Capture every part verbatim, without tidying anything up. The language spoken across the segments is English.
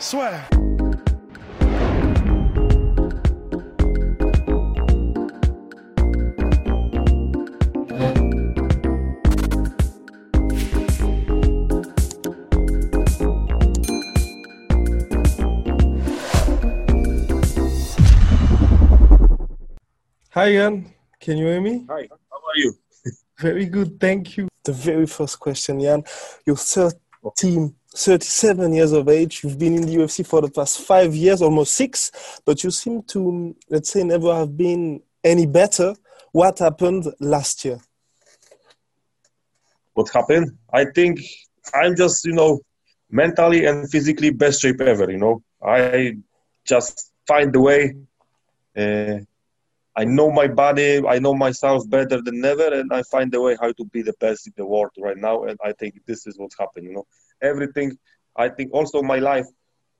Swear. Hi, Jan. Can you hear me? Hi. How are you? Very good, thank you. The very first question, Jan. You're thirteen, thirty-seven years of age. You've been in the U F C for the past five years, almost six. But you seem to, let's say, never have been any better. What happened last year? What happened? I think I'm just, you know, mentally and physically best shape ever, you know. I just find a way. Uh, I know my body, I know myself better than ever, and I find a way how to be the best in the world right now, and I think this is what's happened, you know. Everything, I think also my life,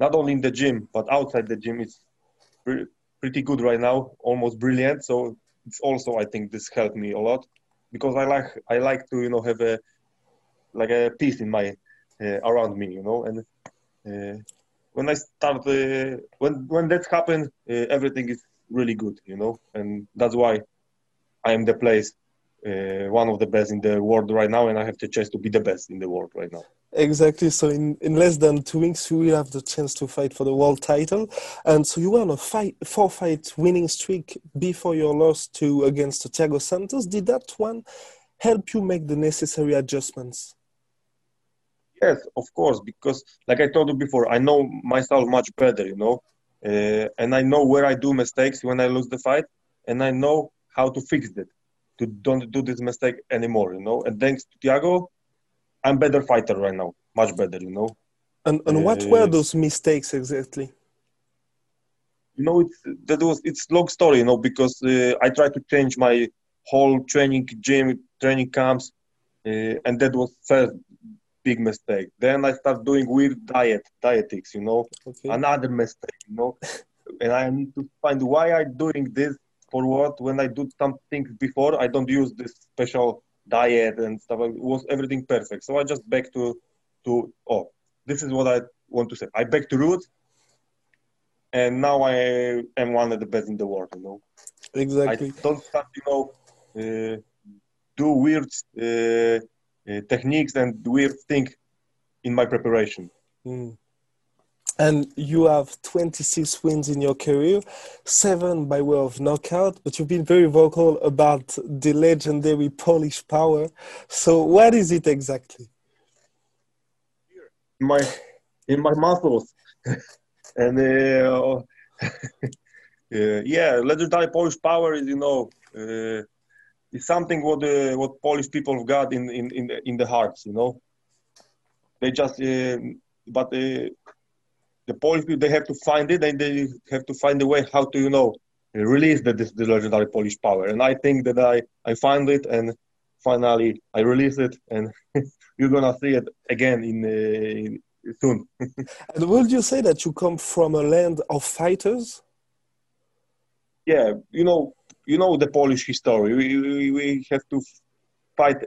not only in the gym, but outside the gym is pre- pretty good right now, almost brilliant, so it's also, I think, this helped me a lot, because I like I like to, you know, have a, like a peace in my, uh, around me, you know, and uh, when I start, uh, when, when that happened, uh, everything is really good, you know, and that's why I am the place, uh, one of the best in the world right now, and I have the chance to be the best in the world right now. Exactly. So in, in less than two weeks, you will have the chance to fight for the world title. And so you were on a fight, four-fight winning streak before your loss to against Thiago Santos. Did that one help you make the necessary adjustments? Yes, of course, because like I told you before, I know myself much better, you know. Uh, and I know where I do mistakes when I lose the fight, and I know how to fix it, to don't do this mistake anymore, you know. And thanks to Thiago, I'm better fighter right now, much better, you know. And and what uh, were those mistakes exactly? You know, it's that was it's long story, you know, because uh, I tried to change my whole training gym, training camps, uh, and that was first big mistake. Then I start doing weird diet, dietics, you know, okay. Another mistake, you know, and I need to find why I'm doing this for what, when I do some things before, I don't use this special diet and stuff. It was everything perfect. So I just back to, to oh, this is what I want to say. I back to roots, and now I am one of the best in the world, you know. Exactly. I don't start, you know, uh, do weird uh, Uh, techniques and weird things in my preparation. Mm. And you have twenty-six wins in your career, seven by way of knockout, but you've been very vocal about the legendary Polish power. So what is it exactly? In my, in my muscles. and uh, uh, yeah, legendary Polish power is, you know, uh, it's something what uh, what Polish people got in, in, in, in the hearts, you know. They just, uh, but uh, the Polish people, they have to find it, and they have to find a way how to, you know, release the, this, the legendary Polish power. And I think that I, I find it, and finally I release it, and you're going to see it again in, uh, in soon. And would you say that you come from a land of fighters? Yeah, you know, You know the Polish history. We, we we have to fight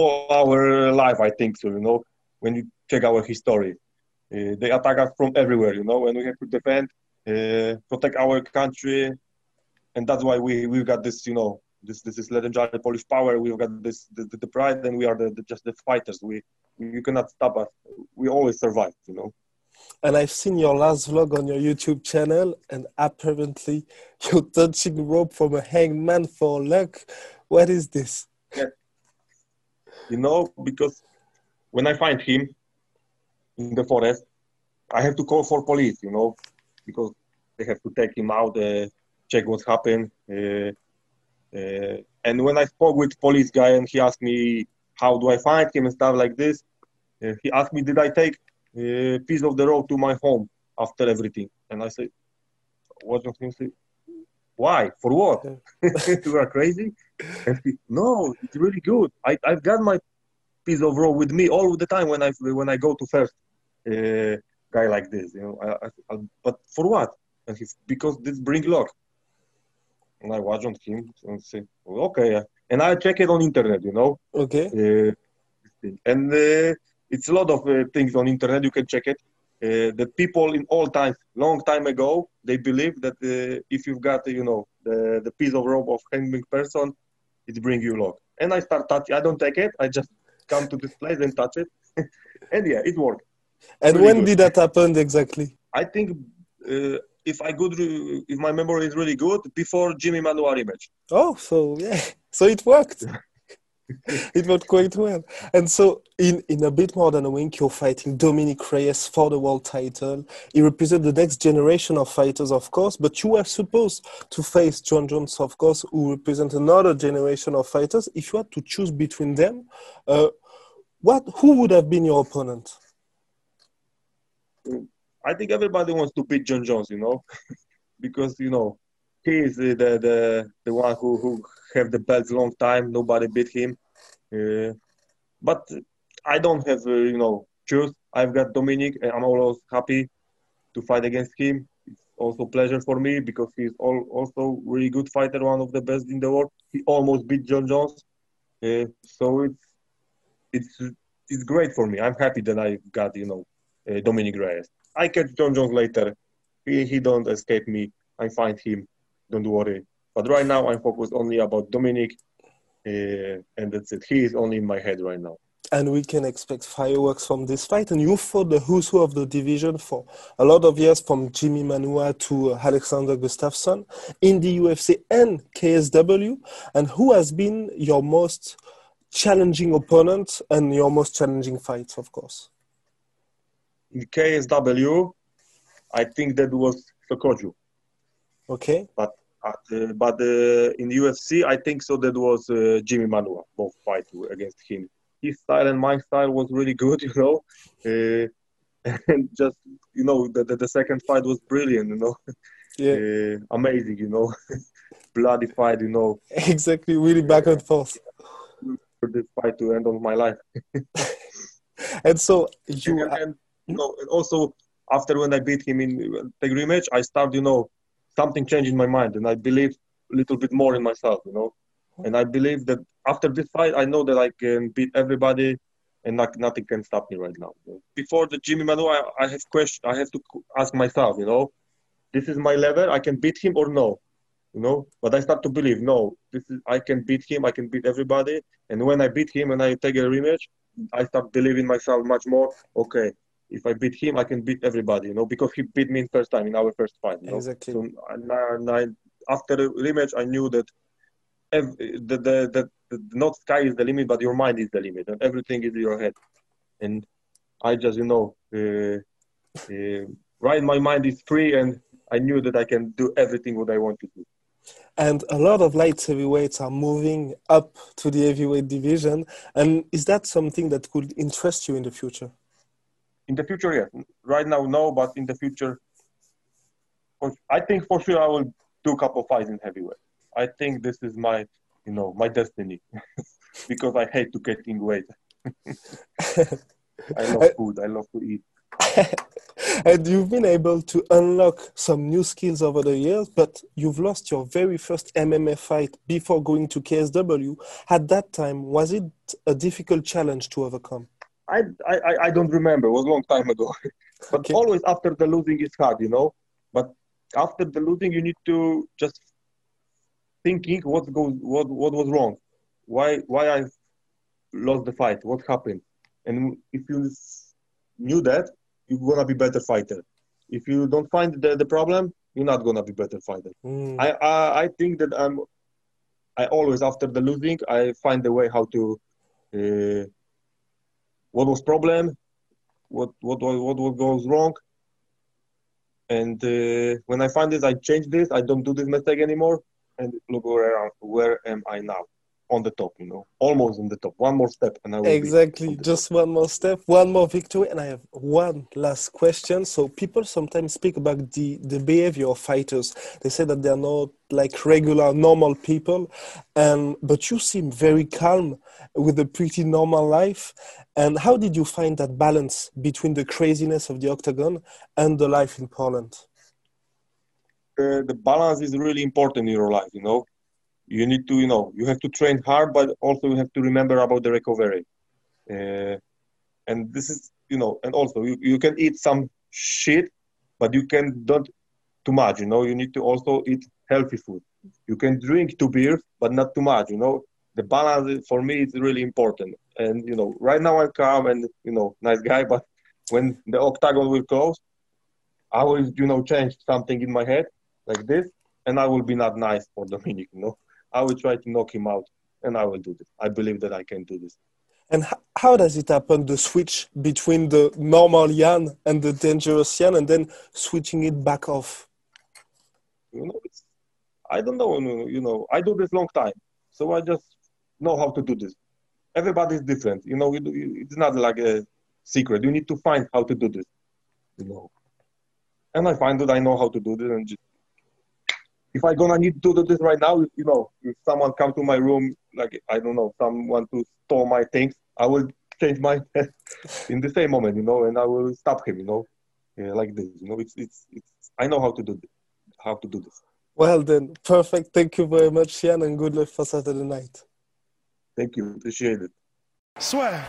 all our life, I think so, you know, when you check our history. Uh, they attack us from everywhere, you know, and we have to defend, uh, protect our country. And that's why we, we've got this, you know, this this is legendary Polish power. We've got this the, the pride, and we are the, the, just the fighters. We You cannot stop us. We always survive, you know. And I've seen your last vlog on your YouTube channel, and apparently you're touching rope from a hangman for luck. What is this? Yeah. You know, because when I find him in the forest, I have to call for police, you know, because they have to take him out, uh, check what happened. Uh, uh, and when I spoke with police guy and he asked me, how do I find him and stuff like this, Uh, he asked me, did I take a uh, piece of the road to my home after everything? And I said, what do you think? Why? For what? You are crazy? And he, no, it's really good. I, I've got my piece of road with me all the time when I, when I go to first uh, guy like this. You know. I, I, I, but for what? And he said, because this brings luck. And I watch on him and say, well, okay. And I check it on internet, you know. Okay. Uh, and uh, it's a lot of uh, things on internet. You can check it. Uh, the people in all times, long time ago, they believe that uh, if you've got, you know, the, the piece of rope of hanging person, it brings you luck. And I start touching. I don't take it. I just come to this place and touch it. And yeah, it worked. And really when good. Did that happen exactly? I think... Uh, If I could, if my memory is really good, before Jimi Manuwa rematch. Oh, so yeah, so it worked. It worked quite well. And so, in in a bit more than a week, you're fighting Dominick Reyes for the world title. He represents the next generation of fighters, of course. But you were supposed to face John Jones, of course, who represents another generation of fighters. If you had to choose between them, uh, what who would have been your opponent? Mm. I think everybody wants to beat John Jones, you know, because, you know, he is the, the, the one who, who have the belts long time. Nobody beat him. Uh, but I don't have, uh, you know, choose. I've got Dominick, and I'm always happy to fight against him. It's also a pleasure for me because he's all, also really good fighter, one of the best in the world. He almost beat John Jones. Uh, so it's, it's, it's great for me. I'm happy that I got, you know, uh, Dominick Reyes. I catch John Jones later. He, he don't escape me. I find him. Don't worry. But right now, I'm focused only about Dominick. Uh, and that's it. He is only in my head right now. And we can expect fireworks from this fight. And you fought the who's who of the division for a lot of years, from Jimi Manuwa to Alexander Gustafsson in the U F C and K S W. And who has been your most challenging opponent and your most challenging fight, of course? In K S W, I think that was Sokoudjou. Okay. But uh, but uh, in U F C, I think so that was uh, Jimi Manuwa. Both fights against him. His style and my style was really good, you know. Uh, and just, you know, the, the, the second fight was brilliant, you know. Yeah. Uh, amazing, you know. Bloody fight, you know. Exactly, really back and forth. For this fight to end of my life. And so you... And, and, You know, and also, after when I beat him in the rematch, I start, you know, something changed in my mind. And I believe a little bit more in myself, you know. And I believe that after this fight, I know that I can beat everybody and not, nothing can stop me right now. Before the Jimi Manuwa, I, I have question. I have to ask myself, you know, this is my level. I can beat him or no, you know. But I start to believe, no, this is I can beat him. I can beat everybody. And when I beat him and I take a rematch, I start believing myself much more. Okay. If I beat him, I can beat everybody, you know, because he beat me in first time in our first fight. You know? Exactly. So and I, and I, after the rematch, I knew that every, the, the, the, the not sky is the limit, but your mind is the limit, and everything is in your head. And I just, you know, uh, uh, right, my mind is free, and I knew that I can do everything what I want to do. And a lot of light heavyweights are moving up to the heavyweight division. And is that something that could interest you in the future? In the future, yes. Right now, no, but in the future, I think for sure I will do a couple of fights in heavyweight. I think this is my, you know, my destiny because I hate to get in weight. I love food. I love to eat. And you've been able to unlock some new skills over the years, but you've lost your very first M M A fight before going to K S W. At that time, was it a difficult challenge to overcome? I, I, I don't remember. It was a long time ago. But okay. Always after the losing is hard, you know. But after the losing, you need to just thinking what goes, what what was wrong, why why I lost the fight, what happened, and if you knew that, you're gonna be better fighter. If you don't find the, the problem, you're not gonna be better fighter. Mm. I, I I think that I'm. I always after the losing, I find a way how to. Uh, What was problem? What what what what goes wrong? And uh, when I find this, I change this. I don't do this mistake anymore. And look where where am I now? on the top, you know, almost on the top. One more step, and I will exactly be on the just top. One more step, one more victory, and I have one last question. So people sometimes speak about the the behavior of fighters. They say that they are not like regular, normal people, and but you seem very calm with a pretty normal life. And how did you find that balance between the craziness of the octagon and the life in Poland? Uh, the balance is really important in your life, you know. You need to, you know, you have to train hard, but also you have to remember about the recovery. Uh, and this is, you know, and also you, you can eat some shit, but you can don't too much, you know. You need to also eat healthy food. You can drink two beers, but not too much, you know. The balance for me is really important. And, you know, right now I'm calm and, you know, nice guy, but when the octagon will close, I will, you know, change something in my head like this, and I will be not nice for Dominick, you know. I will try to knock him out, and I will do this. I believe that I can do this. And h- how does it happen, the switch between the normal Jan and the dangerous Jan, and then switching it back off? You know, it's, I don't know. You know, I do this long time, so I just know how to do this. Everybody's different. You know, it's not like a secret. You need to find how to do this, you know. And I find that I know how to do this, and just, if I'm gonna need to do this right now, you know, if someone come to my room, like, I don't know, someone to store my things, I will change my head in the same moment, you know, and I will stop him, you know, yeah, like this, you know, it's, it's, it's, I know how to do this, how to do this. Well then, perfect. Thank you very much, Jan, and good luck for Saturday night. Thank you, appreciate it. Swear.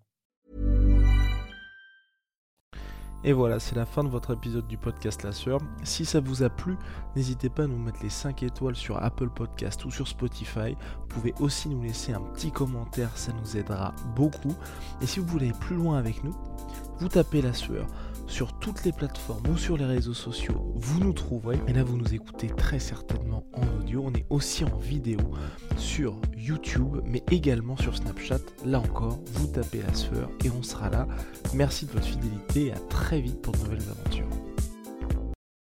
Et voilà, c'est la fin de votre épisode du podcast La Sueur. Si ça vous a plu, n'hésitez pas à nous mettre les cinq étoiles sur Apple Podcast ou sur Spotify. Vous pouvez aussi nous laisser un petit commentaire, ça nous aidera beaucoup. Et si vous voulez aller plus loin avec nous, vous tapez La Sueur sur toutes les plateformes ou sur les réseaux sociaux, vous nous trouverez. Et là, vous nous écoutez très certainement en audio. On est aussi en vidéo sur YouTube, mais également sur Snapchat. Là encore, vous tapez La Sueur et on sera là. Merci de votre fidélité et à très vite pour de nouvelles aventures.